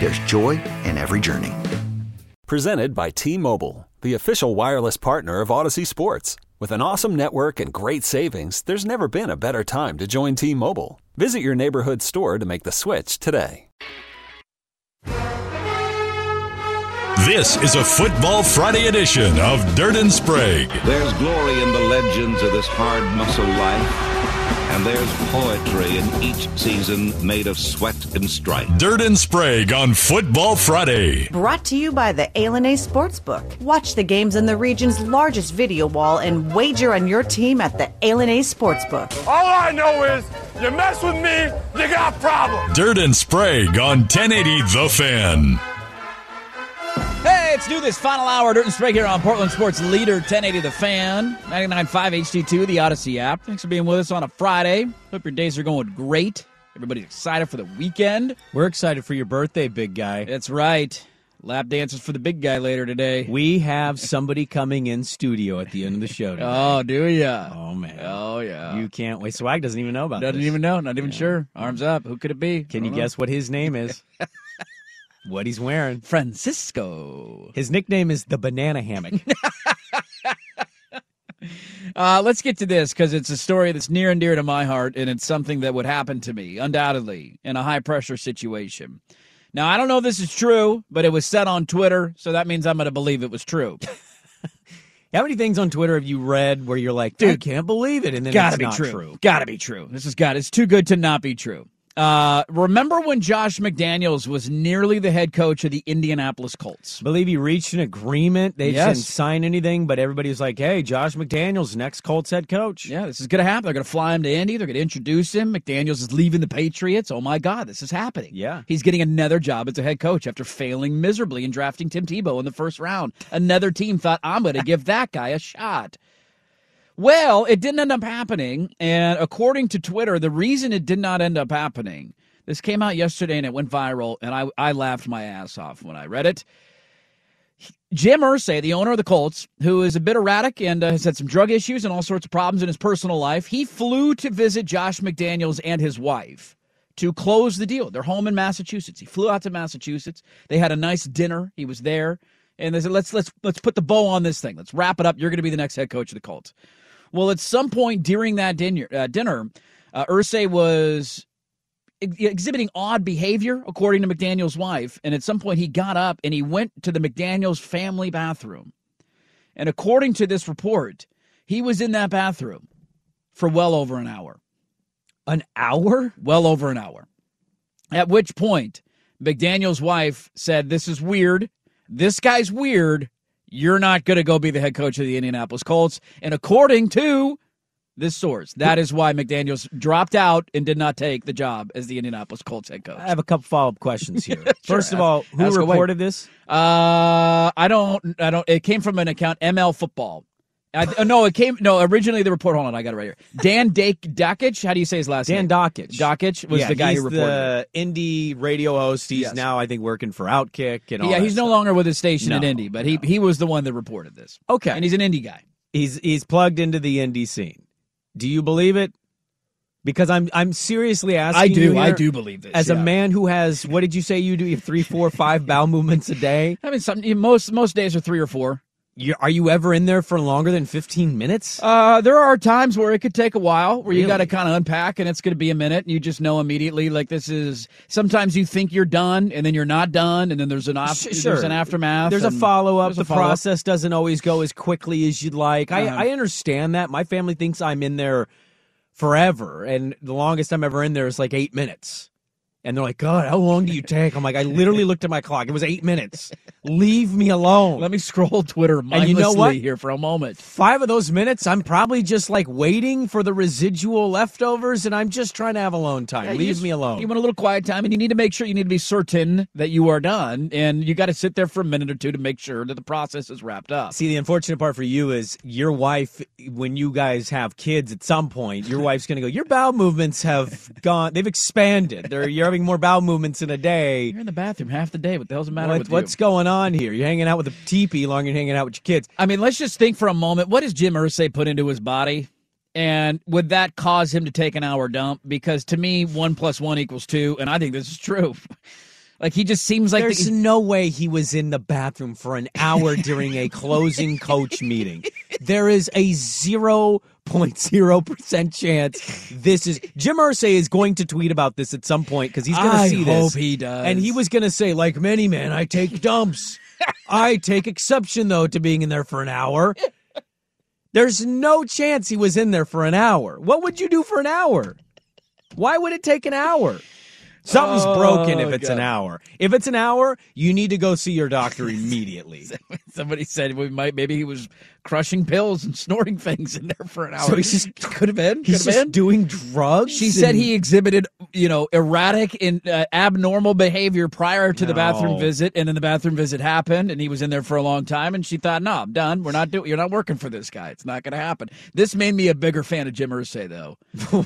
There's joy in every journey. Presented by T-Mobile, the official wireless partner of Odyssey Sports. With an awesome network and great savings, there's never been a better time to join T-Mobile. Visit your neighborhood store to make the switch today. This is a Football Friday edition of Dirt and Sprague. There's glory in the legends of this hard muscle life. And there's poetry in each season made of sweat and strife. Dirt and Sprague on Football Friday. Brought to you by the ALNA Sportsbook. Watch the games on the region's largest video wall and wager on your team at the ALNA Sportsbook. All I know is, you mess with me, you got problems. Dirt and Sprague on 1080 The Fan. Hey, let's do this final hour. Dirt and Sprague here on Portland Sports Leader, 1080 The Fan, 99.5 HD2, the Odyssey app. Thanks for being with us on a Friday. Hope your days are going great. Everybody's excited for the weekend. We're excited for your birthday, big guy. That's right. Lap dances for the big guy later today. We have somebody coming in studio at the end of the show today. Oh, do ya? Oh, man. Oh, yeah. You can't wait. Swag doesn't even know about this. Doesn't even know. Not even sure. Arms up. Who could it be? Can you guess what his name is? What he's wearing. Francisco. His nickname is the Banana Hammock. Let's get to this, because it's a story that's near and dear to my heart, and it's something that would happen to me, undoubtedly, in a high-pressure situation. Now, I don't know if this is true, but it was said on Twitter, so that means I'm going to believe it was true. How many things on Twitter have you read where you're like, dude, I can't believe it, and then it's not true? Gotta be true. This is It's too good to not be true. Remember when Josh McDaniels was nearly the head coach of the Indianapolis Colts? I believe he reached an agreement. They didn't sign anything, but everybody was like, hey, Josh McDaniels, next Colts head coach. Yeah, this is going to happen. They're going to fly him to Indy. They're going to introduce him. McDaniels is leaving the Patriots. Oh, my God, this is happening. Yeah. He's getting another job as a head coach after failing miserably in drafting Tim Tebow in the first round. Another team thought, I'm going to give that guy a shot. Well, it didn't end up happening, and according to Twitter, the reason it did not end up happening, this came out yesterday and it went viral, and I laughed my ass off when I read it. Jim Irsay, the owner of the Colts, who is a bit erratic and has had some drug issues and all sorts of problems in his personal life, he flew to visit Josh McDaniels and his wife to close the deal. They're home in Massachusetts. He flew out to Massachusetts. They had a nice dinner. He was there, and they said, let's put the bow on this thing. Let's wrap it up. You're going to be the next head coach of the Colts. Well, at some point during that dinner, Irsay was exhibiting odd behavior, according to McDaniel's wife. And at some point, he got up and he went to the McDaniel's family bathroom. And according to this report, he was in that bathroom for well over an hour. An hour? Well over an hour. At which point, McDaniel's wife said, this is weird. This guy's weird. You're not going to go be the head coach of the Indianapolis Colts. And according to this source, that is why McDaniels dropped out and did not take the job as the Indianapolis Colts head coach. I have a couple follow-up questions here. Sure. First of all, who reported this? I don't. It came from an account, ML Football. Originally the report. Hold on, I got it right here. Dan Dakich. How do you say his last name? Dan Dakich. Dakich was the guy who reported. The indie radio host. He's now, I think, working for Outkick and all. Yeah, he's no longer with his station at Indy, but he was the one that reported this. Okay, and he's an indie guy. He's plugged into the indie scene. Do you believe it? Because I'm seriously asking. I do. You here, I do believe this. As a man who has, what did you say you do? You have 3, 4, 5 bowel movements a day. I mean, most days are 3 or 4. Are you ever in there for longer than 15 minutes? There are times where it could take a while, where you got to kind of unpack, and it's going to be a minute, and you just know immediately, like, this is, sometimes you think you're done, and then you're not done, and then there's an there's an aftermath. There's a follow-up. The process doesn't always go as quickly as you'd like. I understand that. My family thinks I'm in there forever, and the longest I'm ever in there is like 8 minutes. And they're like, God, how long do you take? I'm like, I literally looked at my clock. It was 8 minutes. Leave me alone. Let me scroll Twitter mindlessly here for a moment. 5 of those minutes, I'm probably just like waiting for the residual leftovers, and I'm just trying to have alone time. Yeah, Leave me alone. You want a little quiet time, and you need to make sure, you need to be certain that you are done, and you got to sit there for a minute or two to make sure that the process is wrapped up. See, the unfortunate part for you is your wife, when you guys have kids at some point, your wife's going to go, your bowel movements have gone, they've expanded. You're having more bowel movements in a day. You're in the bathroom half the day. What the hell's the matter with you? What's going on here? You're hanging out with a teepee longer than hanging out with your kids. I mean, let's just think for a moment. What does Jim Irsay put into his body? And would that cause him to take an hour dump? Because to me, 1 + 1 = 2, and I think this is true. Like, he just seems like... There's no way he was in the bathroom for an hour during a closing coach meeting. There is a 0.0% chance this is... Jim Irsay is going to tweet about this at some point, because he's going to see this. I hope he does. And he was going to say, like many men, I take dumps. I take exception, though, to being in there for an hour. There's no chance he was in there for an hour. What would you do for an hour? Why would it take an hour? Something's broken if it's an hour. If it's an hour, you need to go see your doctor immediately. Somebody said maybe he was crushing pills and snorting things in there for an hour. So he's just could have been doing drugs. She said he exhibited, erratic and abnormal behavior prior to the bathroom visit, and then the bathroom visit happened, and he was in there for a long time. And she thought, no, I'm done. You're not working for this guy. It's not going to happen. This made me a bigger fan of Jim Irsay, though,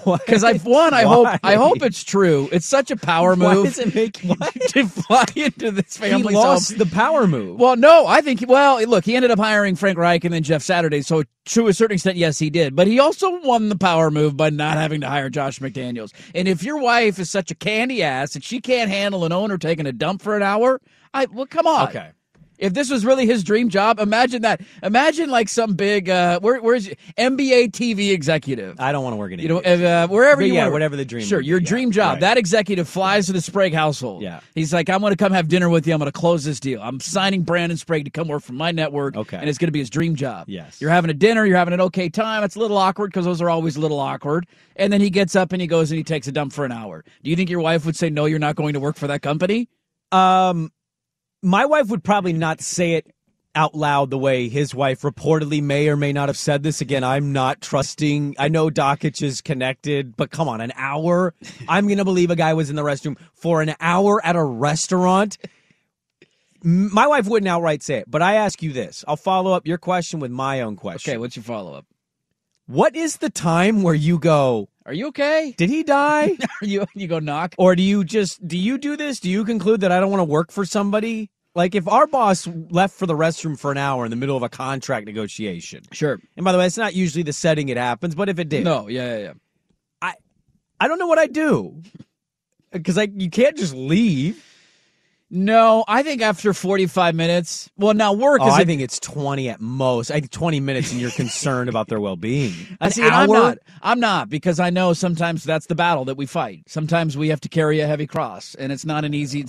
because I hope it's true. It's such a power move. Why does it make you to fly into this family's home? He lost the power move. Well, no, I think, look, he ended up hiring Frank Reich and then Jeff Saturday, so to a certain extent, yes, he did. But he also won the power move by not having to hire Josh McDaniels. And if your wife is such a candy ass that she can't handle an owner taking a dump for an hour, come on. Okay. If this was really his dream job, imagine that. Imagine like some big, where's NBA TV executive? I don't want to work in NBA. Wherever you are. Whatever the dream. Sure, your dream job. Right. That executive flies to the Sprague household. Yeah. He's like, I'm going to come have dinner with you. I'm going to close this deal. I'm signing Brandon Sprague to come work for my network. Okay. And it's going to be his dream job. Yes. You're having a dinner. You're having an okay time. It's a little awkward because those are always a little awkward. And then he gets up and he goes and he takes a dump for an hour. Do you think your wife would say, no, you're not going to work for that company? My wife would probably not say it out loud the way his wife reportedly may or may not have said this. Again, I'm not trusting. I know Dakich is connected, but come on, an hour? I'm going to believe a guy was in the restroom for an hour at a restaurant? My wife wouldn't outright say it, but I ask you this. I'll follow up your question with my own question. Okay, what's your follow-up? What is the time where you go... Are you okay? Did he die? You go knock? Or do you do this? Do you conclude that I don't want to work for somebody? Like, if our boss left for the restroom for an hour in the middle of a contract negotiation. Sure. And by the way, it's not usually the setting it happens, but if it did. No, yeah. I don't know what I do. Because you can't just leave. No, I think after 45 minutes. Well, now work is... I think it's 20 at most. 20 minutes and you're concerned about their well-being. I'm not, because I know sometimes that's the battle that we fight. Sometimes we have to carry a heavy cross, and it's not an easy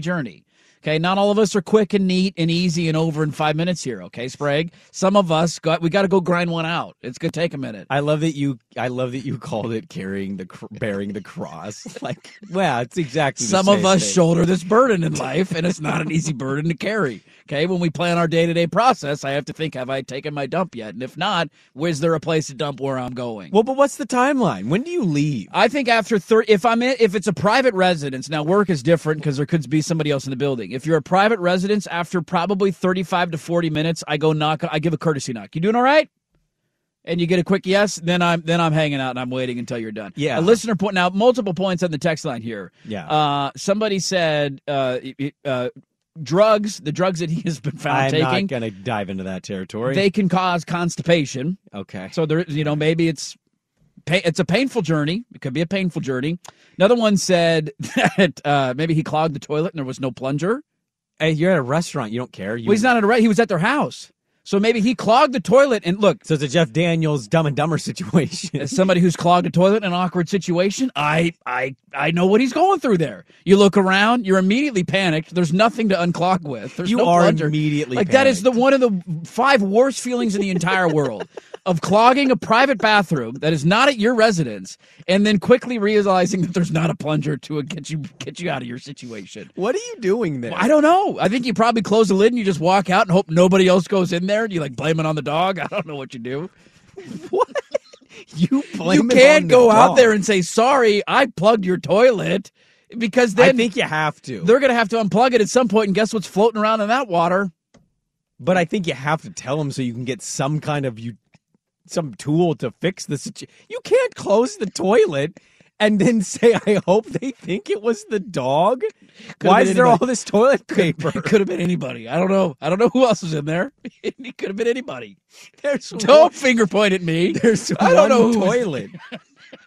journey. Okay, not all of us are quick and neat and easy and over in 5 minutes here, okay, Sprague? Some of us, we got to go grind one out. It's going to take a minute. I love that you called it bearing the cross. Like, well, it's exactly the same thing. Some of us shoulder this burden in life, and it's not an easy burden to carry, okay? When we plan our day-to-day process, I have to think, have I taken my dump yet? And if not, is there a place to dump where I'm going? Well, but what's the timeline? When do you leave? I think after 30, if it's a private residence, now work is different because there could be somebody else in the building. If you're a private residence, after probably 35 to 40 minutes, I give a courtesy knock. You doing all right? And you get a quick yes, then I'm hanging out and I'm waiting until you're done. Yeah. A listener point now, multiple points on the text line here. Yeah. Somebody said the drugs that he has been found taking. I'm not going to dive into that territory. They can cause constipation. Okay. So there, maybe it's a painful journey. It could be a painful journey. Another one said that maybe he clogged the toilet and there was no plunger. Hey, you're at a restaurant. You don't care. He's not at a restaurant. He was at their house. So maybe he clogged the toilet and look. So it's a Jeff Daniels Dumb and Dumber situation. As somebody who's clogged a toilet in an awkward situation, I know what he's going through there. You look around, you're immediately panicked. There's nothing to unclog with. There's immediately like panicked. That is the one of the five worst feelings in the entire world of clogging a private bathroom that is not at your residence and then quickly realizing that there's not a plunger to get you out of your situation. What are you doing there? Well, I don't know. I think you probably close the lid and you just walk out and hope nobody else goes in there. Do you, like, blame it on the dog? I don't know what you do. What? You blame it on the dog? You can't go out there and say, sorry, I plugged your toilet, because then I think you have to. They're going to have to unplug it at some point, and guess what's floating around in that water? But I think you have to tell them so you can get some kind of some tool to fix the situation. You can't close the toilet and then say, I hope they think it was the dog. Why is there all this toilet paper? It could have been anybody. I don't know. I don't know who else was in there. It could have been anybody. Don't finger point at me. There's I don't know who toilet. I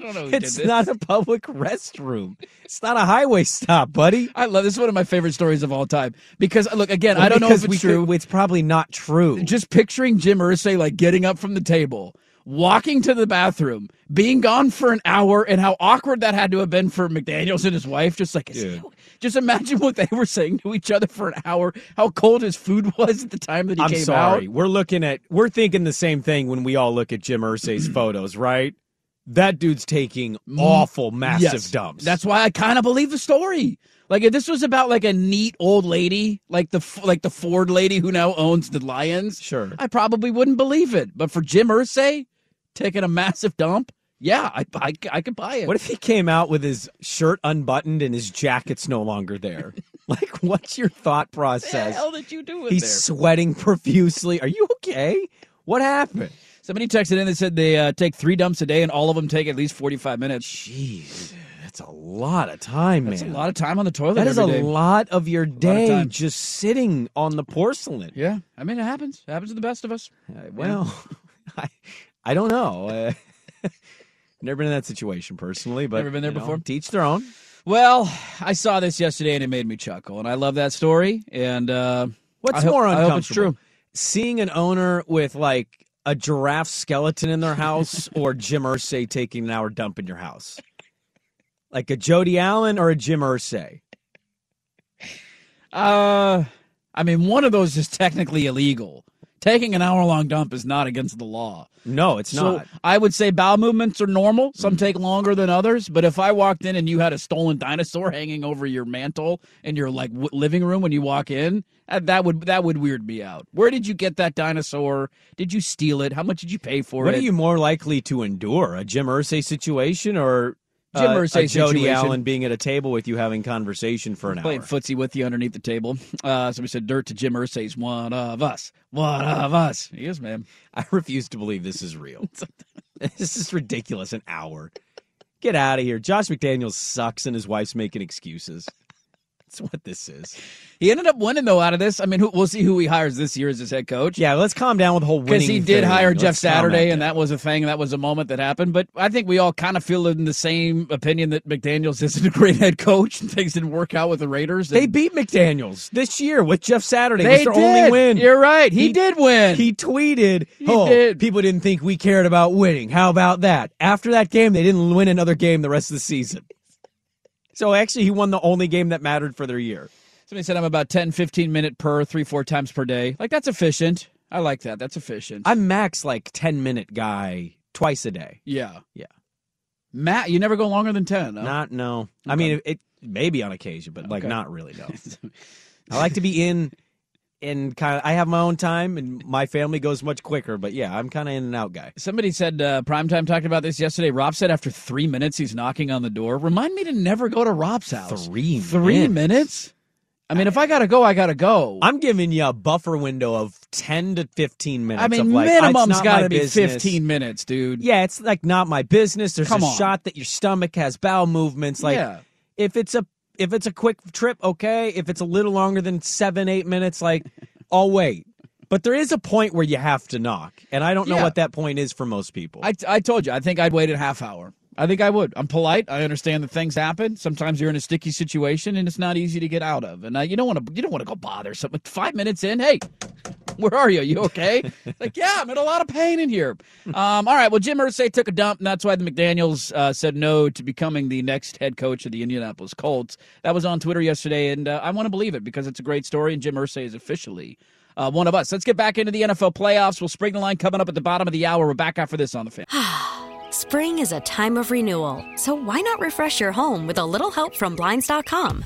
don't know who did this. It's not a public restroom. It's not a highway stop, buddy. I love this. Is one of my favorite stories of all time. Because, look, again, I don't know if it's true. It's probably not true. Just picturing Jim Irsay, like, getting up from the table, walking to the bathroom, being gone for an hour, and how awkward that had to have been for McDaniels and his wife. Just like, just imagine what they were saying to each other for an hour, how cold his food was at the time that he came out. I'm sorry. We're thinking the same thing when we all look at Jim Irsay's photos, right? That dude's taking awful, massive dumps. That's why I kind of believe the story. Like, if this was about, like, a neat old lady, like the Ford lady who now owns the Lions, sure, I probably wouldn't believe it. But for Jim Irsay taking a massive dump, yeah, I could buy it. What if he came out with his shirt unbuttoned and his jacket's no longer there? Like, what's your thought process? What the hell did you do with He's sweating profusely. Are you okay? What happened? Somebody texted in and said they take 3 dumps a day, and all of them take at least 45 minutes. Jeez, that's a lot of time, man. That's a lot of time on the toilet. That is a lot of your day of just sitting on the porcelain. Yeah, I mean, it happens. It happens to the best of us. I don't know. Never been in that situation personally, but never been there before. To each their own. Well, I saw this yesterday and it made me chuckle, and I love that story. And I hope it's true. Seeing an owner with like a giraffe skeleton in their house, or Jim Irsay taking an hour dump in your house, like a Jody Allen or a Jim Irsay. I mean, one of those is technically illegal. Taking an hour-long dump is not against the law. No, it's not. I would say bowel movements are normal. Some take longer than others. But if I walked in and you had a stolen dinosaur hanging over your mantle in your like living room when you walk in, that would weird me out. Where did you get that dinosaur? Did you steal it? How much did you pay for it? What are you more likely to endure, a Jim Irsay situation or Jim Irsay Jody Allen being at a table with you having conversation for an hour? Playing footsie with you underneath the table. Somebody said dirt to Jim Irsay's one of us. One of us. He is, man. I refuse to believe this is real. This is ridiculous. An hour. Get out of here. Josh McDaniels sucks and his wife's making excuses. That's what this is. He ended up winning, though, out of this. I mean, we'll see who he hires this year as his head coach. Yeah, let's calm down with the whole winning thing. Because he did hire Jeff Saturday, and that was a thing. That was a moment that happened. But I think we all kind of feel in the same opinion that McDaniels isn't a great head coach, and things didn't work out with the Raiders. They beat McDaniels this year with Jeff Saturday. It was their only win. You're right. He did win. He tweeted, people didn't think we cared about winning. How about that? After that game, they didn't win another game the rest of the season. So, actually, he won the only game that mattered for their year. Somebody said I'm about 10, 15 minute per, 3-4 times per day. Like, that's efficient. I like that. That's efficient. I'm max, like, 10-minute guy twice a day. Yeah. Yeah. Matt, you never go longer than 10, no? Not, no. Okay. I mean, it maybe on occasion, but, like, not really, no. I like to be in kind of, I have my own time, and my family goes much quicker. But, yeah, I'm kind of in and out guy. Somebody said, Primetime talked about this yesterday. Rob said after 3 minutes he's knocking on the door. Remind me to never go to Rob's house. 3 minutes? 3 minutes? I mean, if I got to go, I got to go. I'm giving you a buffer window of 10 to 15 minutes. I mean, minimum's got to be 15 minutes, dude. Yeah, it's like not my business. There's a shot that your stomach has bowel movements. Like, If it's a quick trip, okay. If it's a little longer than 7-8 minutes, like, I'll wait. But there is a point where you have to knock, and I don't know what that point is for most people. I told you, I think I'd wait a half hour. I think I would. I'm polite. I understand that things happen. Sometimes you're in a sticky situation, and it's not easy to get out of. And you don't want to go bother someone. 5 minutes in, hey, Where are you? You okay? Like, yeah, I'm in a lot of pain in here. All right, well, Jim Irsay took a dump, and that's why the McDaniels said no to becoming the next head coach of the Indianapolis Colts. That was on Twitter yesterday, and I want to believe it because it's a great story, and Jim Irsay is officially one of us. Let's get back into the NFL playoffs. We'll spring the line coming up at the bottom of the hour. We're back after this on The Fan. Spring is a time of renewal, so why not refresh your home with a little help from Blinds.com?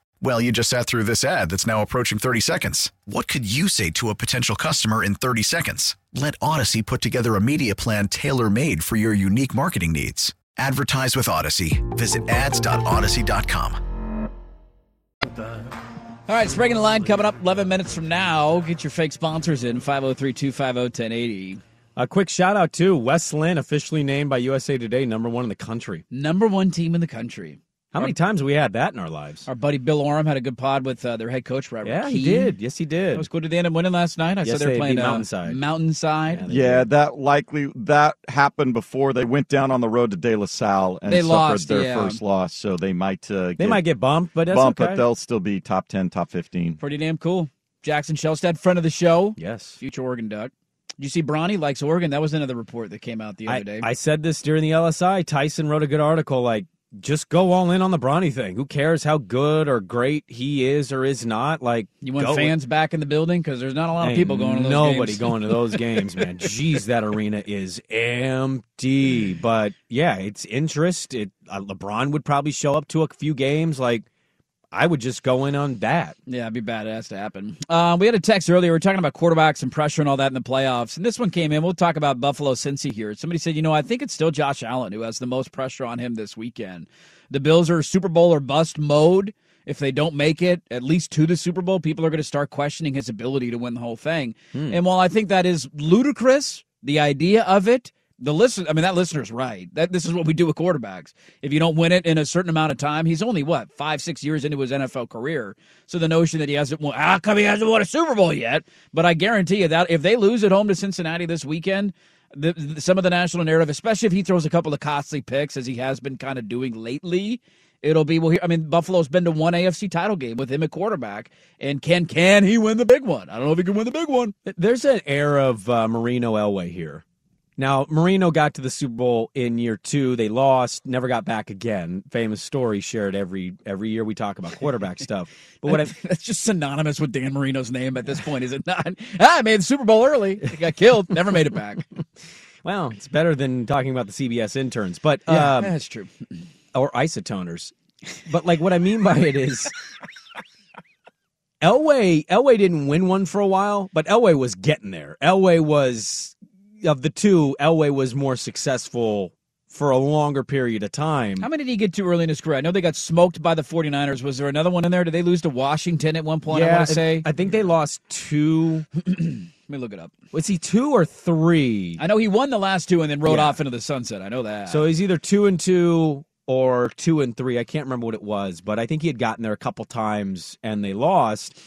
Well, you just sat through this ad that's now approaching 30 seconds. What could you say to a potential customer in 30 seconds? Let Odyssey put together a media plan tailor-made for your unique marketing needs. Advertise with Odyssey. Visit ads.odyssey.com. All right, Sprague and the Line coming up 11 minutes from now. Get your fake sponsors in, 503-250-1080. A quick shout-out, too. West Lynn, officially named by USA Today, #1 in the country. #1 team in the country. How many times have we had that in our lives? Our buddy Bill Oram had a good pod with their head coach, Robert Keane. He did. Yes, he did. That was cool. Did they end up winning last night? I said they were playing Mountainside. Mountainside. Yeah, that happened before they went down on the road to De La Salle and suffered their first loss. So they might get bumped, but that's okay. But they'll still be top 10, top 15. Pretty damn cool. Jackson Shelstad, friend of the show. Yes. Future Oregon Duck. Did you see Bronny likes Oregon? That was another report that came out the other day. I said this during the LSI. Tyson wrote a good article just go all in on the Bronny thing. Who cares how good or great he is or is not? You want fans back in the building? Because there's not a lot of people going to those games. Nobody going to those games, man. Jeez, that arena is empty. But, yeah, it's interest. LeBron would probably show up to a few games. I would just go in on that. Yeah, it'd be badass to happen. We had a text earlier. We were talking about quarterbacks and pressure and all that in the playoffs. And this one came in. We'll talk about Buffalo-Cincy here. Somebody said, I think it's still Josh Allen who has the most pressure on him this weekend. The Bills are Super Bowl or bust mode. If they don't make it, at least to the Super Bowl, people are going to start questioning his ability to win the whole thing. And while I think that is ludicrous, the idea of it, that listener's right. This is what we do with quarterbacks. If you don't win it in a certain amount of time, he's only, 5-6 years into his NFL career. So the notion that how come he hasn't won a Super Bowl yet? But I guarantee you that if they lose at home to Cincinnati this weekend, some of the national narrative, especially if he throws a couple of costly picks, as he has been kind of doing lately, it'll be, Buffalo's been to one AFC title game with him at quarterback, and can he win the big one? I don't know if he can win the big one. There's an air of Marino Elway here. Now, Marino got to the Super Bowl in year 2. They lost, never got back again. Famous story shared every year we talk about quarterback stuff. But that's just synonymous with Dan Marino's name at this point, is it not? I made the Super Bowl early. Got killed. Never made it back. Well, it's better than talking about the CBS interns. But that's true. Or isotoners. But what I mean by it is Elway didn't win one for a while, but Elway was getting there. Of the two, Elway was more successful for a longer period of time. How many did he get to early in his career? I know they got smoked by the 49ers. Was there another one in there? Did they lose to Washington at one point, I want to say? I think they lost 2. Let me look it up. Was he 2 or 3? I know he won the last 2 and then rode off into the sunset. I know that. So he's either 2 and 2 or 2 and 3. I can't remember what it was, but I think he had gotten there a couple times and they lost.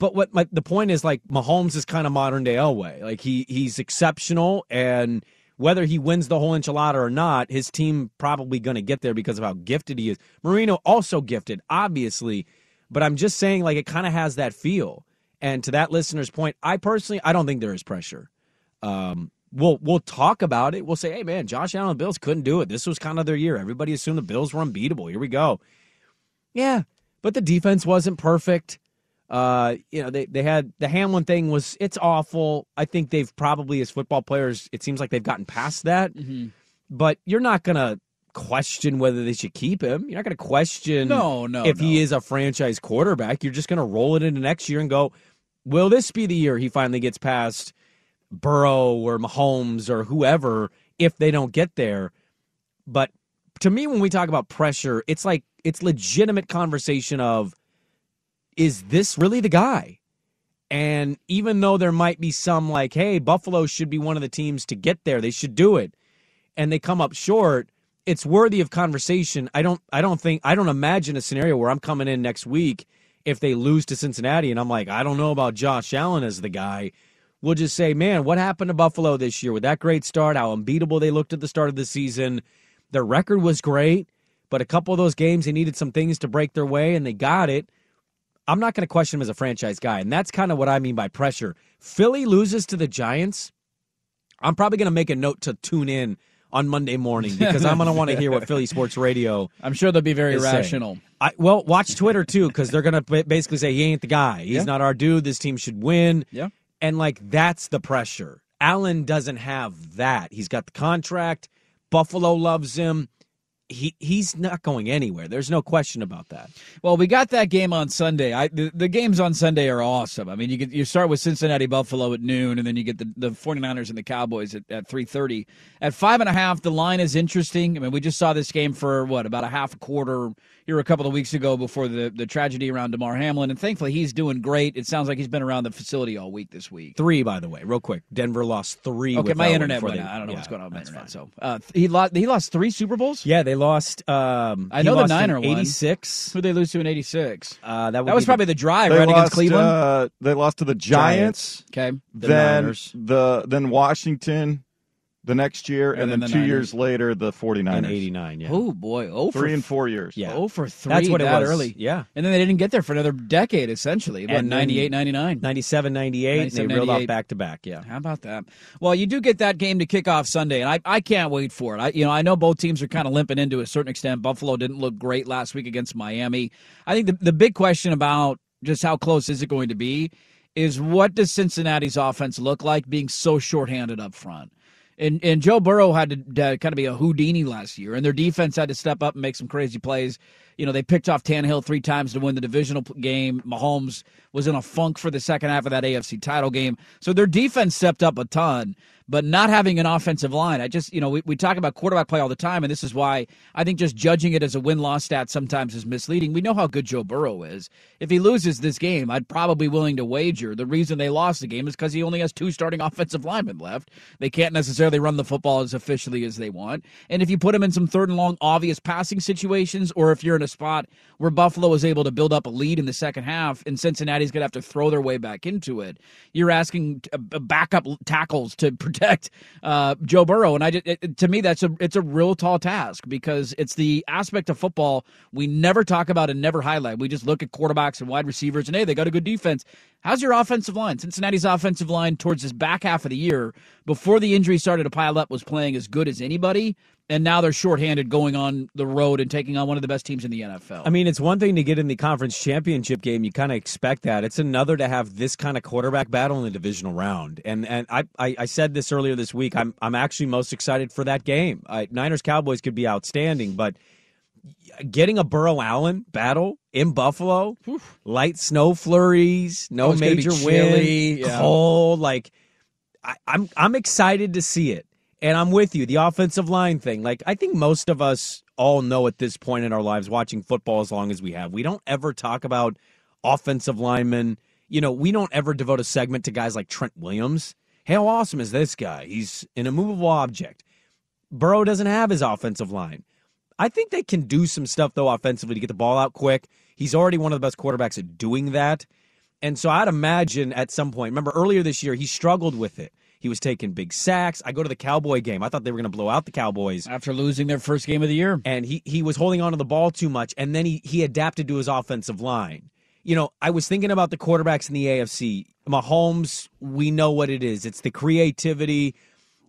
But the point is, Mahomes is kind of modern-day Elway. He's exceptional, and whether he wins the whole enchilada or not, his team probably going to get there because of how gifted he is. Marino also gifted, obviously, but I'm just saying, it kind of has that feel. And to that listener's point, I don't think there is pressure. We'll talk about it. We'll say, hey, man, Josh Allen and the Bills couldn't do it. This was kind of their year. Everybody assumed the Bills were unbeatable. Here we go. Yeah, but the defense wasn't perfect. They had the Hamlin thing was, it's awful. I think they've probably, as football players, it seems like they've gotten past that. Mm-hmm. But you're not going to question whether they should keep him. You're not going to question if he is a franchise quarterback. You're just going to roll it into next year and go, will this be the year he finally gets past Burrow or Mahomes or whoever if they don't get there? But to me, when we talk about pressure, it's like, it's legitimate conversation of, is this really the guy? And even though there might be some like, hey, Buffalo should be one of the teams to get there, they should do it, and they come up short, it's worthy of conversation. I don't imagine a scenario where I'm coming in next week if they lose to Cincinnati and I'm like, I don't know about Josh Allen as the guy. We'll just say, man, what happened to Buffalo this year with that great start, how unbeatable they looked at the start of the season. Their record was great, but a couple of those games they needed some things to break their way, and they got it. I'm not going to question him as a franchise guy, and that's kind of what I mean by pressure. Philly loses to the Giants, I'm probably going to make a note to tune in on Monday morning because I'm going to want to hear what Philly Sports Radio I'm sure they'll be very rational. Well, watch Twitter, too, because they're going to basically say, he ain't the guy. He's not our dude. This team should win. Yeah. And, that's the pressure. Allen doesn't have that. He's got the contract. Buffalo loves him. He's not going anywhere. There's no question about that. Well, we got that game on Sunday. The games on Sunday are awesome. I mean, you start with Cincinnati-Buffalo at noon, and then you get the 49ers and the Cowboys at 3:30. At 5.5, the line is interesting. I mean, we just saw this game for, about a half a quarter here a couple of weeks ago before the tragedy around Damar Hamlin, and thankfully he's doing great. It sounds like he's been around the facility all week this week. 3, by the way, real quick. Denver lost 3. Okay, my internet went out. I don't know what's going on with my internet. So, he lost 3 Super Bowls? Yeah, they lost. I know the Niner won. 86. Who they lose to in 86? That was probably the drive right against Cleveland. They lost to the Giants. Okay. Then Washington the next year, and then the 2 years later the 49ers. In 89. Yeah. Oh boy. 3 and 4 years. Yeah. 0-3. That's what it was early. Yeah. And then they didn't get there for another decade essentially. About 98, 99, 97, 98, and they reeled off back to back. Yeah. How about that? Well, you do get that game to kick off Sunday, and I can't wait for it. I know both teams are kind of limping into a certain extent. Buffalo didn't look great last week against Miami. I think the big question about just how close is it going to be is what does Cincinnati's offense look like being so shorthanded up front? And Joe Burrow had to kind of be a Houdini last year, and their defense had to step up and make some crazy plays. You know, they picked off Tannehill 3 times to win the divisional game. Mahomes was in a funk for the second half of that AFC title game. So their defense stepped up a ton, but not having an offensive line. We talk about quarterback play all the time, and this is why I think just judging it as a win-loss stat sometimes is misleading. We know how good Joe Burrow is. If he loses this game, I'd probably be willing to wager the reason they lost the game is because he only has 2 starting offensive linemen left. They can't necessarily run the football as efficiently as they want. And if you put him in some third and long obvious passing situations, or if you're in a spot where Buffalo was able to build up a lead in the second half and Cincinnati's going to have to throw their way back into it, you're asking backup tackles to protect Joe Burrow. And to me, it's a real tall task because it's the aspect of football we never talk about and never highlight. We just look at quarterbacks and wide receivers and, hey, they got a good defense. How's your offensive line? Cincinnati's offensive line towards this back half of the year before the injury started to pile up was playing as good as anybody. And now they're shorthanded going on the road and taking on one of the best teams in the NFL. I mean, it's one thing to get in the conference championship game. You kind of expect that. It's another to have this kind of quarterback battle in the divisional round. And I said this earlier this week. I'm actually most excited for that game. Niners-Cowboys could be outstanding, but getting a Burrow-Allen battle in Buffalo, light snow flurries, no major wind, cold. I'm excited to see it. And I'm with you, the offensive line thing. I think most of us all know at this point in our lives, watching football as long as we have, we don't ever talk about offensive linemen. We don't ever devote a segment to guys like Trent Williams. Hey, how awesome is this guy? He's an immovable object. Burrow doesn't have his offensive line. I think they can do some stuff, though, offensively to get the ball out quick. He's already one of the best quarterbacks at doing that. And so I'd imagine at some point, remember earlier this year, he struggled with it. He was taking big sacks. I go to the Cowboy game. I thought they were going to blow out the Cowboys. After losing their first game of the year. And he was holding on to the ball too much, and then he adapted to his offensive line. I was thinking about the quarterbacks in the AFC. Mahomes, we know what it is. It's the creativity.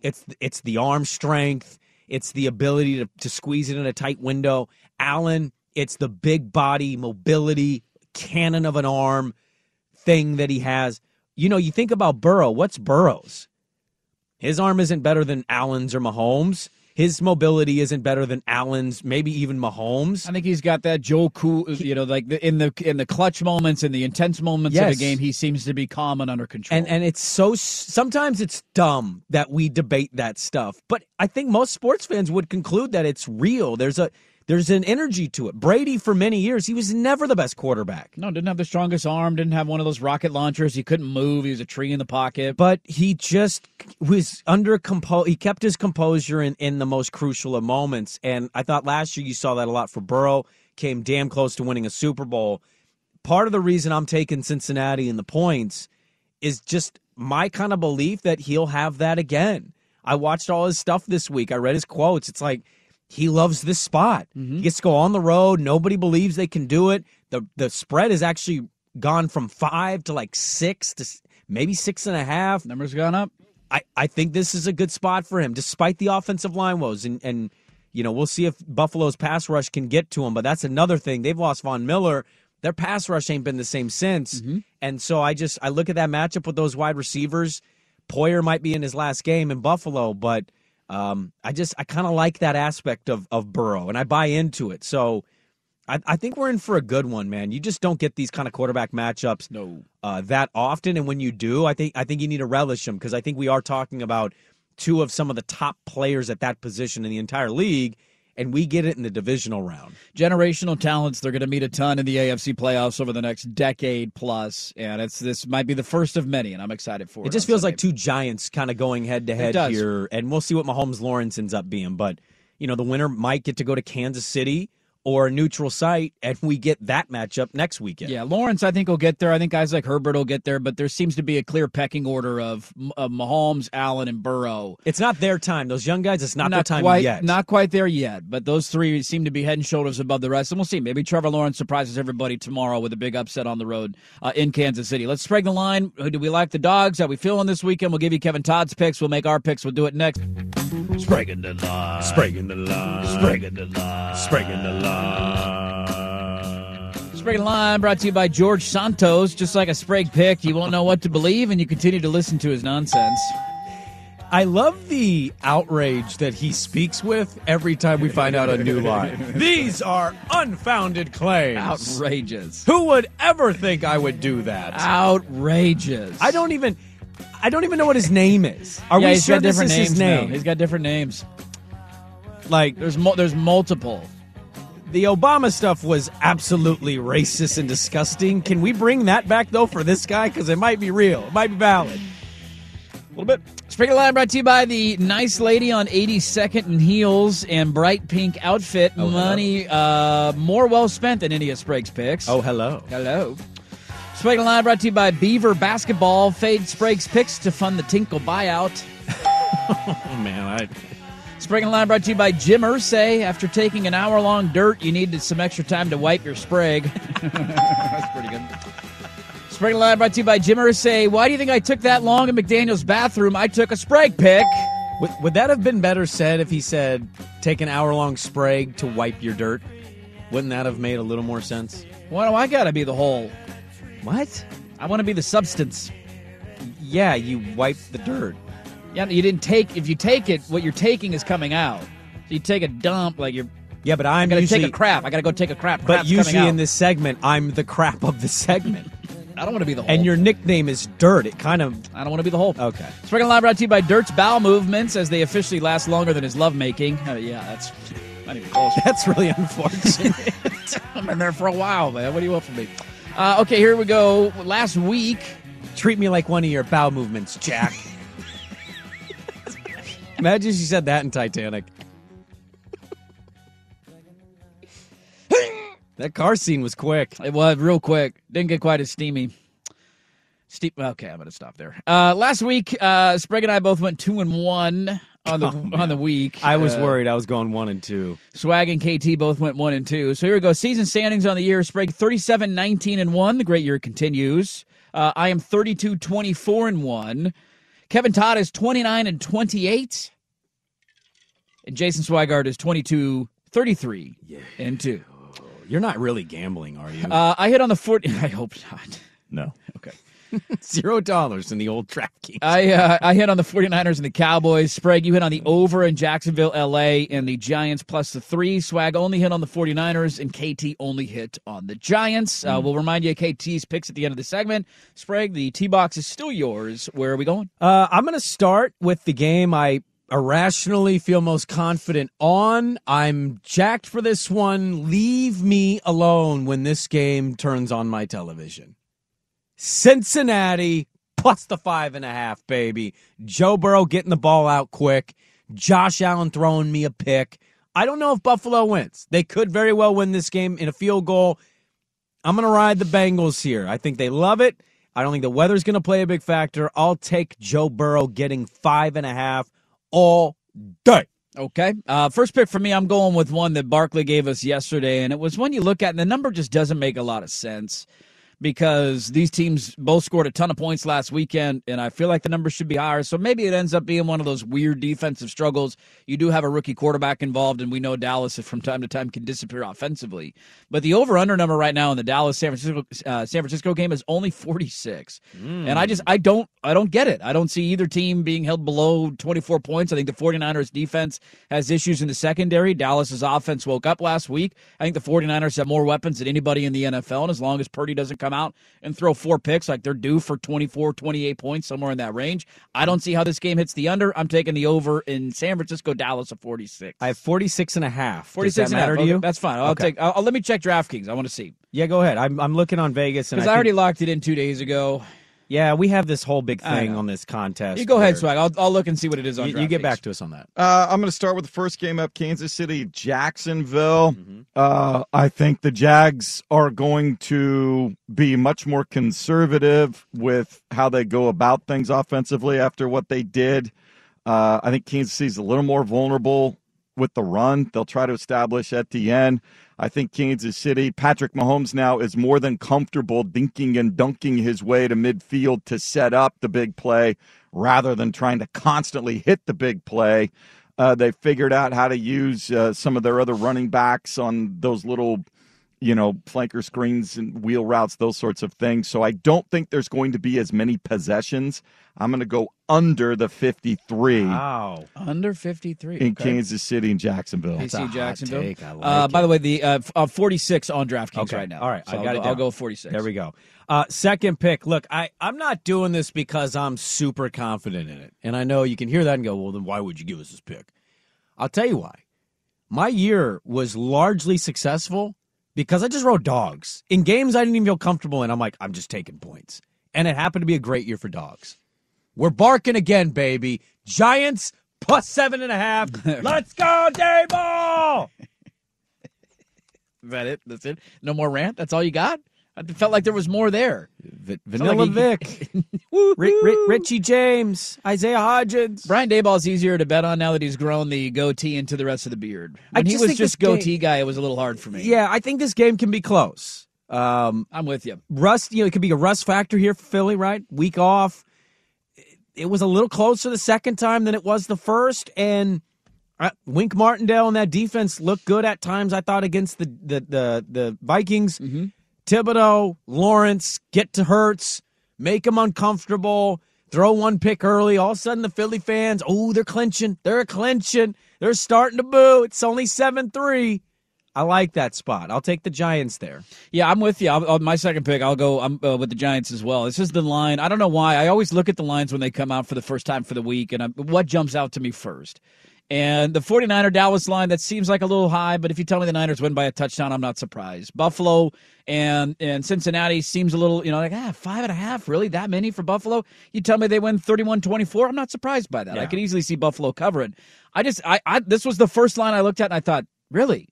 It's the arm strength. It's the ability to squeeze it in a tight window. Allen, it's the big body, mobility, cannon of an arm thing that he has. You know, you think about Burrow. What's Burrow's? His arm isn't better than Allen's or Mahomes'. His mobility isn't better than Allen's, maybe even Mahomes'. I think he's got that Joe Cool, you know, like in the clutch moments, in the intense moments of the game, he seems to be calm and under control. And it's so, sometimes it's dumb that we debate that stuff, but I think most sports fans would conclude that it's real. There's an energy to it. Brady, for many years, he was never the best quarterback. No, didn't have the strongest arm, didn't have one of those rocket launchers. He couldn't move. He was a tree in the pocket. But he just was he kept his composure in the most crucial of moments. And I thought last year you saw that a lot for Burrow. Came damn close to winning a Super Bowl. Part of the reason I'm taking Cincinnati in the points is just my kind of belief that he'll have that again. I watched all his stuff this week. I read his quotes. It's like, he loves this spot. Mm-hmm. He gets to go on the road. Nobody believes they can do it. The spread has actually gone from 5 to like 6 to maybe 6.5. Numbers gone up. I think this is a good spot for him, despite the offensive line woes. And you know, we'll see if Buffalo's pass rush can get to him. But that's another thing. They've lost Von Miller. Their pass rush ain't been the same since. Mm-hmm. And so I look at that matchup with those wide receivers. Poyer might be in his last game in Buffalo, but I kind of like that aspect of Burrow, and I buy into it. So I think we're in for a good one, man. You just don't get these kind of quarterback matchups that often, and when you do, I think you need to relish them, because I think we are talking about two of some of the top players at that position in the entire league, and we get it in the divisional round. Generational talents, they're going to meet a ton in the AFC playoffs over the next decade plus, and this might be the first of many, and I'm excited for it. It just feels like two giants kind of going head-to-head here, and we'll see what Mahomes Lawrence ends up being. But, you know, the winner might get to go to Kansas City or a neutral site, and we get that matchup next weekend. Yeah, Lawrence, I think, will get there. I think guys like Herbert will get there, but there seems to be a clear pecking order of Mahomes, Allen, and Burrow. It's not their time. Those young guys, it's not their time yet. Not quite there yet, but those three seem to be head and shoulders above the rest, and we'll see. Maybe Trevor Lawrence surprises everybody tomorrow with a big upset on the road in Kansas City. Let's Sprague the line. Do we like the dogs? How we feeling this weekend? We'll give you Kevin Todd's picks. We'll make our picks. We'll do it next. Spraguing the line. Spraguing the line. Spraguing the line. Spraguing the line. Spraguing the line brought to you by George Santos. Just like a Sprague pick, you won't know what to believe, and you continue to listen to his nonsense. I love the outrage that he speaks with every time we find out a new lie. These are unfounded claims. Outrageous. Who would ever think I would do that? Outrageous. I don't even know what his name is. Are we sure this is his name? He's got different names. Like there's multiple. The Obama stuff was absolutely racist and disgusting. Can we bring that back, though, for this guy? Because it might be real. It might be valid. A little bit. Sprinkle Line brought to you by the nice lady on 82nd and heels and bright pink outfit. Oh, money more well spent than any of Sprague's picks. Oh, hello. Hello. Sprague and Line brought to you by Beaver Basketball. Fade Sprague's picks to fund the Tinkle buyout. Oh, man. Sprague and Line brought to you by Jim Irsay. After taking an hour-long dirt, you needed some extra time to wipe your Sprague. That's pretty good. Sprague and Line brought to you by Jim Irsay. Why do you think I took that long in McDaniel's bathroom? I took a Sprague pick. Would that have been better said if he said, take an hour-long Sprague to wipe your dirt? Wouldn't that have made a little more sense? Why do I got to be the whole... What? I want to be the substance. Yeah, you wipe the dirt. Yeah, you didn't take. If you take it, what you're taking is coming out. So you take a dump, like you're. Yeah, but I'm going to take a crap. I got to go take a crap. Crap's but usually in this segment, I'm the crap of the segment. I don't want to be the whole. And your nickname is Dirt. It kind of. I don't want to be the whole. Okay. Sprinkle Live brought to you by Dirt's bowel movements, as they officially last longer than his lovemaking. Yeah, that's not even close. That's really unfortunate. I've been there for a while, man. What do you want from me? Okay, here we go. Last week, treat me like one of your bowel movements, Jack. Imagine she said that in Titanic. That car scene was quick. It was real quick. Didn't get quite as steamy. Okay, I'm going to stop there. Last week, Sprague and I both went 2-1. On the week. I was worried I was going 1-2. Swag and KT both went 1-2. So here we go. Season standings on the year. Sprague 37-19-1. The great year continues. I am 32-24-1. Kevin Todd is 29-28. And Jason Swigart is 22-33 and 2. You're not really gambling, are you? I hit on the 40. I hope not. No. Okay. $0 in the old DraftKings. I hit on the 49ers and the Cowboys. Sprague, you hit on the over in Jacksonville, L.A., and the Giants plus the 3. Swag only hit on the 49ers, and KT only hit on the Giants. We'll remind you of KT's picks at the end of the segment. Sprague, the T-Box is still yours. Where are we going? I'm going to start with the game I irrationally feel most confident on. I'm jacked for this one. Leave me alone when this game turns on my television. Cincinnati plus the 5.5, baby. Joe Burrow getting the ball out quick. Josh Allen throwing me a pick. I don't know if Buffalo wins. They could very well win this game in a field goal. I'm going to ride the Bengals here. I think they love it. I don't think the weather's going to play a big factor. I'll take Joe Burrow getting 5.5 all day. Okay. First pick for me, I'm going with one that Barkley gave us yesterday, and it was one you look at, and the number just doesn't make a lot of sense, because these teams both scored a ton of points last weekend, and I feel like the numbers should be higher. So maybe it ends up being one of those weird defensive struggles. You do have a rookie quarterback involved, and we know Dallas from time to time can disappear offensively. But the over-under number right now in the Dallas-San Francisco game is only 46. And I don't get it. I don't see either team being held below 24 points. I think the 49ers defense has issues in the secondary. Dallas's offense woke up last week. I think the 49ers have more weapons than anybody in the NFL, and as long as Purdy doesn't come out and throw 4 picks like they're due for 24, 28 points, somewhere in that range. I don't see how this game hits the under. I'm taking the over in San Francisco, Dallas at 46. I have 46.5. 46 and a half. Does that matter to you? That's fine. I'll let me check DraftKings. I want to see. Yeah, go ahead. I'm looking on Vegas, and I already locked it in 2 days ago. Yeah, we have this whole big thing on this contest. You go ahead, Swag. I'll look and see what it is on DraftKings. You get back to us on that. I'm going to start with the first game up, Kansas City, Jacksonville. I think the Jags are going to be much more conservative with how they go about things offensively after what they did. I think Kansas City's a little more vulnerable with the run. They'll try to establish at the end. I think Kansas City, Patrick Mahomes now is more than comfortable dinking and dunking his way to midfield to set up the big play rather than trying to constantly hit the big play. They figured out how to use some of their other running backs on those little, flanker screens and wheel routes, those sorts of things. So I don't think there's going to be as many possessions. I'm going to go under the 53. Wow. Under 53. In Kansas City and Jacksonville. KC Jacksonville. Hot take. I like it. By the way, the 46 on DraftKings right now. All right. So I'll go 46. There we go. Second pick. Look, I'm not doing this because I'm super confident in it. And I know you can hear that and go, well, then why would you give us this pick? I'll tell you why. My year was largely successful because I just rode dogs. In games I didn't even feel comfortable in, I'm like, I'm just taking points. And it happened to be a great year for dogs. We're barking again, baby. Giants plus 7.5. Let's go, Dayball! Is that it? That's it? No more rant? That's all you got? I felt like there was more there. Vanilla Vic. Richie James. Isaiah Hodgins. Brian Daboll's easier to bet on now that he's grown the goatee into the rest of the beard. When he was just goatee guy, it was a little hard for me. Yeah, I think this game can be close. I'm with you. Rust, it could be a rust factor here for Philly, right? Week off. It was a little closer the second time than it was the first, and Wink Martindale and that defense looked good at times, I thought, against the Vikings. Mm-hmm. Thibodeau, Lawrence, get to Hurts, make them uncomfortable, throw one pick early. All of a sudden the Philly fans, they're clinching. They're clinching. They're starting to boo. It's only 7-3. I like that spot. I'll take the Giants there. Yeah, I'm with you. My second pick, I'll go with the Giants as well. This is the line. I don't know why. I always look at the lines when they come out for the first time for the week, and what jumps out to me first. And the 49er Dallas line, that seems like a little high, but if you tell me the Niners win by a touchdown, I'm not surprised. Buffalo and Cincinnati seems a little, 5.5, really? That many for Buffalo? You tell me they win 31-24, I'm not surprised by that. Yeah. I could easily see Buffalo covering. This was the first line I looked at, and I thought, really?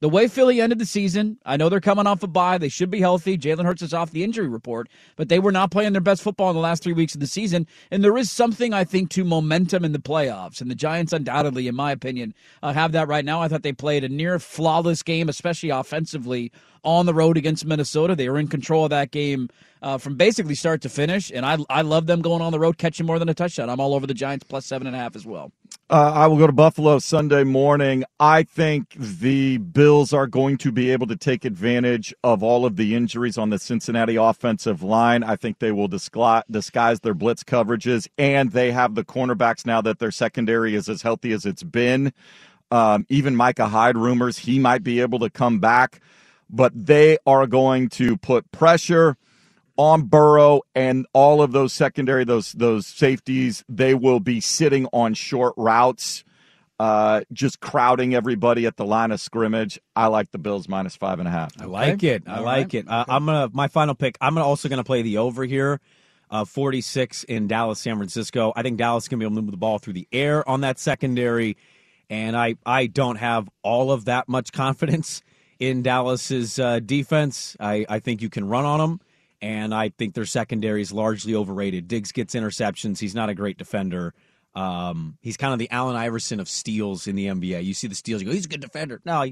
the way Philly ended the season, I know they're coming off a bye. They should be healthy. Jalen Hurts is off the injury report, but they were not playing their best football in the last 3 weeks of the season. And there is something, I think, to momentum in the playoffs. And the Giants undoubtedly, in my opinion, have that right now. I thought they played a near flawless game, especially offensively, on the road against Minnesota. They were in control of that game from basically start to finish, and I love them going on the road, catching more than a touchdown. I'm all over the Giants plus 7.5 as well. I will go to Buffalo Sunday morning. I think the Bills are going to be able to take advantage of all of the injuries on the Cincinnati offensive line. I think they will disguise their blitz coverages, and they have the cornerbacks now that their secondary is as healthy as it's been. Even Micah Hyde, rumors he might be able to come back. But they are going to put pressure on Burrow and all of those secondary, those safeties. They will be sitting on short routes, just crowding everybody at the line of scrimmage. I like the Bills minus 5.5. I like it. I like it. My final pick. I'm also going to play the over here, 46 in Dallas, San Francisco. I think Dallas can be able to move the ball through the air on that secondary, and I don't have all of that much confidence in Dallas's defense. I think you can run on them, and I think their secondary is largely overrated. Diggs gets interceptions. He's not a great defender. He's kind of the Allen Iverson of steals in the NBA. You see the steals, you go, he's a good defender. No,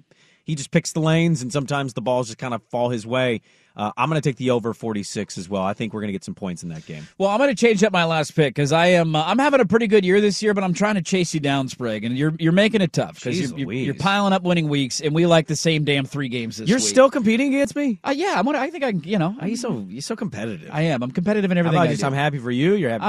he just picks the lanes, and sometimes the balls just kind of fall his way. I'm going to take the over 46 as well. I think we're going to get some points in that game. Well, I'm going to change up my last pick because I'm having a pretty good year this year, but I'm trying to chase you down, Sprague, and you're making it tough because you're piling up winning weeks, and we like the same damn three games this week. You're still competing against me? Yeah, I think I can. You're so competitive. I am. I'm competitive in everything. I'm happy for you. You're happy.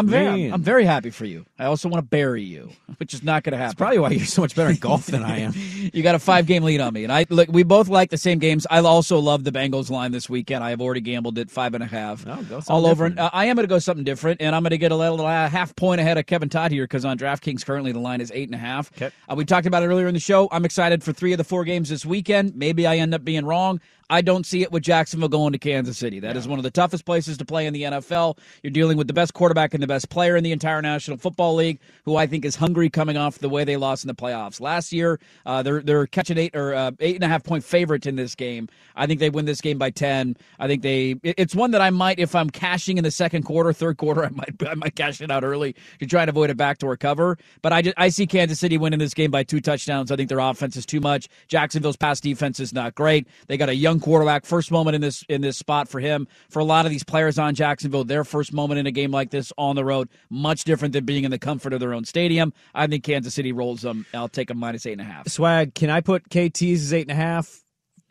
I'm very happy for you. I also want to bury you, which is not going to happen. That's probably why you're so much better at golf than I am. You got a 5-game lead on me, and we both like the same games. I also love the Bengals line this weekend. I have already gambled at 5.5. All over. And, I am going to go something different, and I'm going to get a little half point ahead of Kevin Todd here because on DraftKings currently the line is 8.5. Okay. We talked about it earlier in the show. I'm excited for 3 of the 4 games this weekend. Maybe I end up being wrong. I don't see it with Jacksonville going to Kansas City. That is one of the toughest places to play in the NFL. You're dealing with the best quarterback and the best player in the entire National Football League, who I think is hungry coming off the way they lost in the playoffs last year. They're catching 8.5 point favorite in this game. I think they win this game by 10. I think it's one that I might, if I'm cashing in the second quarter, third quarter, I might cash it out early to try and avoid a backdoor cover. But I see Kansas City winning this game by 2 touchdowns. I think their offense is too much. Jacksonville's pass defense is not great. They got a young quarterback, first moment in this spot for him. For a lot of these players on Jacksonville, their first moment in a game like this on the road, much different than being in the comfort of their own stadium. I think Kansas City rolls them. I'll take them minus 8.5. Swag, can I put KT's as 8.5?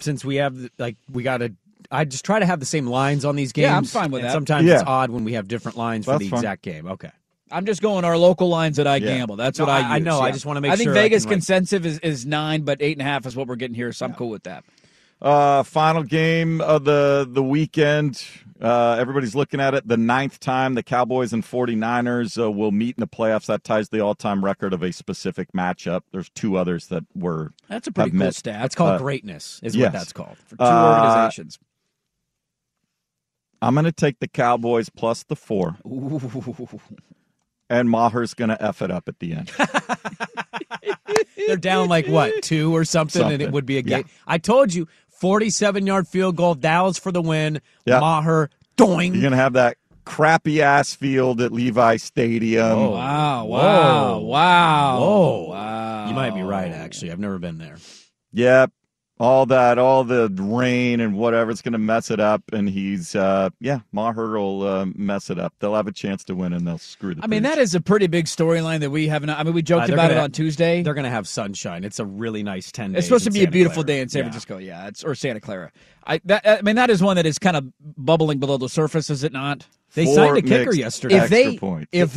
Since we have I just try to have the same lines on these games. Yeah, I'm fine with that. Sometimes it's odd when we have different lines for the exact game. Okay. I'm just going our local lines that I gamble. That's what I use. I know. Yeah. I just want to make sure. I think Vegas consensus is 9, but 8.5 is what we're getting here, so I'm cool with that. Final game of the weekend. Everybody's looking at it. The 9th time the Cowboys and 49ers will meet in the playoffs. That ties the all-time record of a specific matchup. There's 2 others that were. That's a pretty cool stat. That's called greatness is what that's called for 2 organizations. I'm going to take the Cowboys plus the 4. Ooh. And Maher's going to F it up at the end. They're down like, what, 2 or something, and it would be a game. Yeah. I told you, 47-yard field goal, Dallas for the win, Maher, doing. You're going to have that crappy-ass field at Levi Stadium. Oh, wow. You might be right, actually. I've never been there. Yep. All the rain and whatever, it's going to mess it up. And Maher will mess it up. They'll have a chance to win, and they'll screw the page. That is a pretty big storyline that we haven't. We joked about it on Tuesday. They're going to have sunshine. It's a really nice 10 days. It's supposed to be a beautiful day in San Francisco, or Santa Clara. That is one that is kind of bubbling below the surface, is it not? They signed a kicker yesterday. If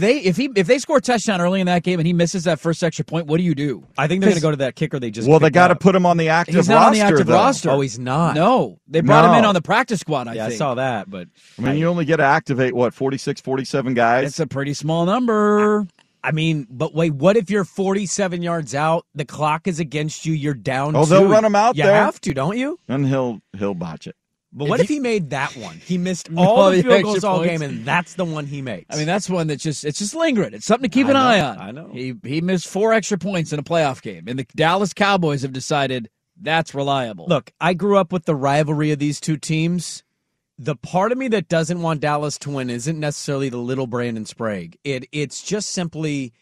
they score a touchdown early in that game and he misses that first extra point, what do you do? I think they're going to go to that kicker. They just they got to put him on the active roster. He's not on the active roster. Oh, he's not. No, they brought him in on the practice squad. I think I saw that, but you only get to activate 47 guys. It's a pretty small number. But wait, what if you're 47 yards out? The clock is against you. You're down. Oh, they'll run him out. You have to, don't you? And he'll botch it. But what if he made that one? He missed all the field goals all game, and that's the one he makes. That's one that's just lingering. It's something to keep an eye on. I know. He missed 4 extra points in a playoff game, and the Dallas Cowboys have decided That's reliable. Look, I grew up with the rivalry of these two teams. The part of me that doesn't want Dallas to win isn't necessarily the little Brandon Sprague. It's just simply,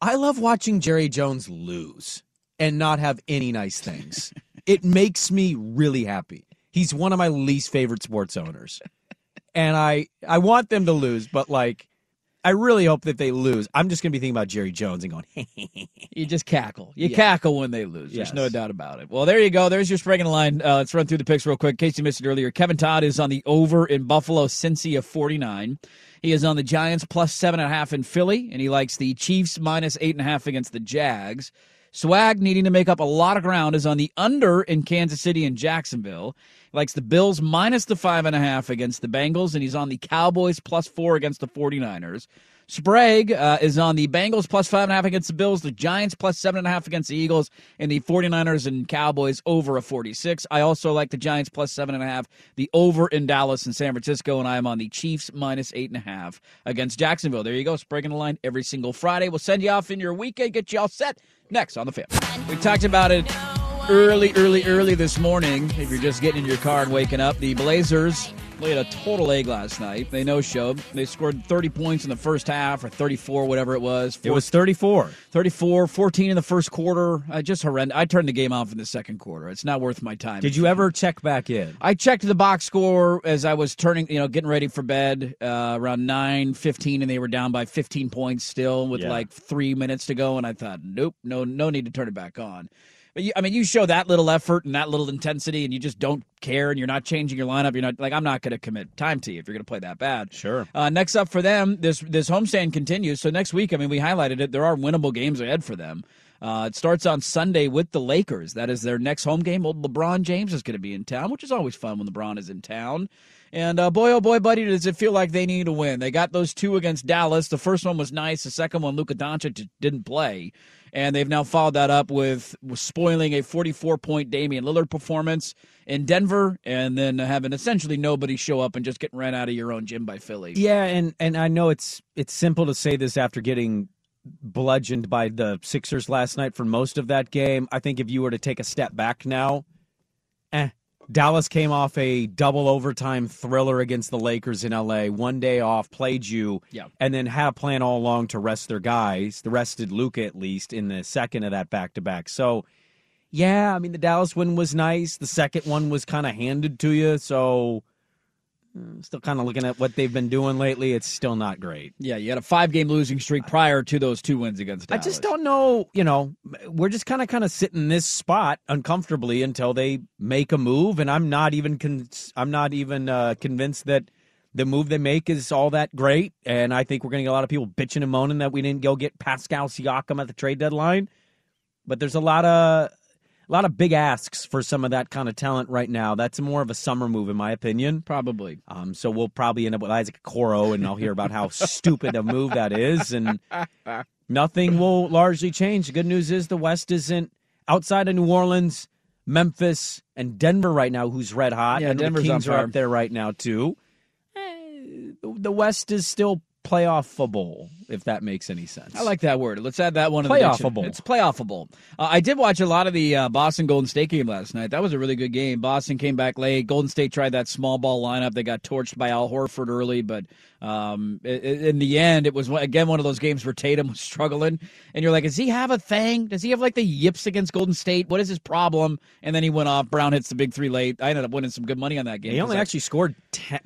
I love watching Jerry Jones lose and not have any nice things. It makes me really happy. He's one of my least favorite sports owners. And I want them to lose, but like, I really hope that they lose. I'm just going to be thinking about Jerry Jones and going, you just cackle. You cackle when they lose. Yes. There's no doubt about it. Well, there you go. There's your Sprague and line. Let's run through the picks real quick in case you missed it earlier. Kevin Todd is on the over in Buffalo, Cincy of 49. He is on the Giants plus 7.5 in Philly, and he likes the Chiefs minus 8.5 against the Jags. Swag, needing to make up a lot of ground, is on the under in Kansas City and Jacksonville. He likes the Bills minus the 5.5 against the Bengals, and he's on the Cowboys plus 4 against the 49ers. Sprague is on the Bengals plus 5.5 against the Bills, the Giants plus 7.5 against the Eagles, and the 49ers and Cowboys over a 46. I also like the Giants plus 7.5, the over in Dallas and San Francisco, and I am on the Chiefs minus 8.5 against Jacksonville. There you go, Sprague in the line every single Friday. We'll send you off in your weekend, get you all set. Next on The Fan. We talked about it early this morning. If you're just getting in your car and waking up, the Blazers played a total egg last night. They no-showed. They scored 30 points in the first half, or 34, whatever it was. It was 34. 34, 14 in the first quarter. Just horrendous. I turned the game off in the second quarter. It's not worth my time. Did you ever check back in? I checked the box score as I was turning, getting ready for bed around 9:15, and they were down by 15 points still with like 3 minutes to go, and I thought, nope, no need to turn it back on. I mean, you show that little effort and that little intensity and you just don't care and you're not changing your lineup. You're not like, I'm not going to commit time to you if you're going to play that bad. Sure. Next up for them, this homestand continues. So next week, I mean, we highlighted it. There are winnable games ahead for them. It starts on Sunday with the Lakers. That is their next home game. Old LeBron James is going to be in town, which is always fun when LeBron is in town. And boy, oh boy, buddy, does it feel like they need a win. They got those two against Dallas. The first one was nice. The second one, Luka Doncic didn't play. And they've now followed that up with spoiling a 44-point Damian Lillard performance in Denver and then having essentially nobody show up and just getting ran out of your own gym by Philly. Yeah, and I know it's simple to say this after getting bludgeoned by the Sixers last night for most of that game. I think if you were to take a step back now, Dallas came off a double overtime thriller against the Lakers in L.A., one day off, played you, and then had a plan all along to rest their guys, the rested Luka at least, in the second of that back-to-back. So, yeah, I mean, the Dallas win was nice. The second one was kind of handed to you, so still kind of looking at what they've been doing lately. It's still not great. Yeah, you had a 5-game losing streak prior to those two wins against Dallas. I just don't know, we're just kind of sitting in this spot uncomfortably until they make a move, and I'm not even convinced that the move they make is all that great, and I think we're going to get a lot of people bitching and moaning that we didn't go get Pascal Siakam at the trade deadline, but there's a lot of big asks for some of that kind of talent right now. That's more of a summer move, in my opinion. Probably. So we'll probably end up with Isaac Okoro, and I'll hear about how stupid a move that is. And nothing will largely change. The good news is the West isn't outside of New Orleans, Memphis, and Denver right now, who's red hot. Yeah, and Denver's the Kings are up there right now, too. The West is still playoffable, if that makes any sense. I like that word. Let's add that one. Playoffable. It's playoffable. I did watch a lot of the Boston Golden State game last night. That was a really good game. Boston came back late. Golden State tried that small ball lineup. They got torched by Al Horford early, but in the end, it was, again, one of those games where Tatum was struggling, and you're like, does he have a thing? Does he have, like, the yips against Golden State? What is his problem? And then he went off. Brown hits the big three late. I ended up winning some good money on that game. He only actually scored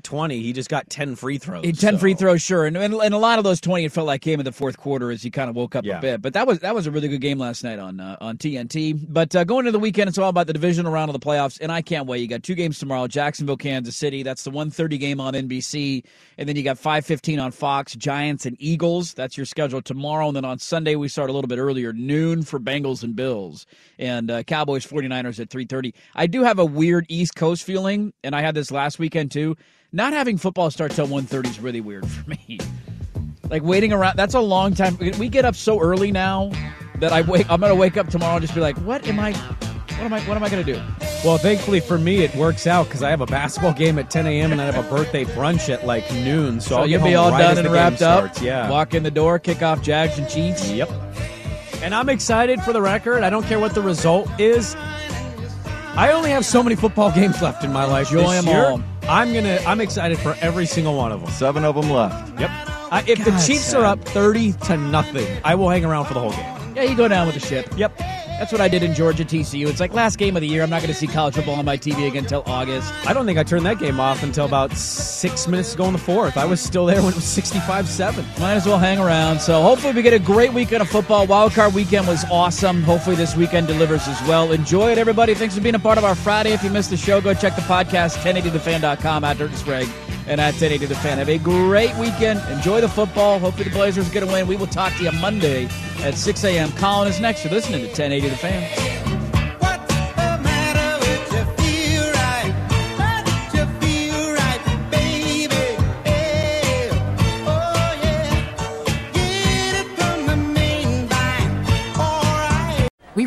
20. He just got 10 free throws. 10 free throws, sure. And a lot of those 20, it felt like, came in the fourth quarter as he kind of woke up a bit. But that was a really good game last night on TNT. But going into the weekend, it's all about the divisional round of the playoffs, and I can't wait. You got two games tomorrow, Jacksonville, Kansas City. That's the 1:30 game on NBC. And then you got 5:15 on Fox, Giants and Eagles. That's your schedule tomorrow. And then on Sunday, we start a little bit earlier, noon for Bengals and Bills. And Cowboys, 49ers at 3:30. I do have a weird East Coast feeling, and I had this last weekend too. Not having football start till 1:30 is really weird for me. Like waiting around, that's a long time. We get up so early now that I'm gonna wake up tomorrow and just be like, what am I gonna do? Well, thankfully for me, it works out because I have a basketball game at 10 a.m. and I have a birthday brunch at like noon. So I'll you'll be all right done and wrapped up. Yeah. Walk in the door, kick off Jags and Chiefs. Yep. And I'm excited for the record. I don't care what the result is. I only have so many football games left in my life. Enjoy this year. All. I'm excited for every single one of them. 7 of them left. Yep. If God, the Chiefs are up 30-0, I will hang around for the whole game. Yeah, you go down with the ship. Yep. That's what I did in Georgia TCU. It's like last game of the year. I'm not going to see college football on my TV again until August. I don't think I turned that game off until about 6 minutes to go in the fourth. I was still there when it was 65-7. Might as well hang around. So hopefully we get a great weekend of football. Wildcard weekend was awesome. Hopefully this weekend delivers as well. Enjoy it, everybody. Thanks for being a part of our Friday. If you missed the show, go check the podcast, 1080thefan.com, at Dirt and Sprague, and at 1080 The Fan. Have a great weekend. Enjoy the football. Hopefully the Blazers get a win. We will talk to you Monday at 6 a.m. Colin is next. You're listening to 1080 The Fan. We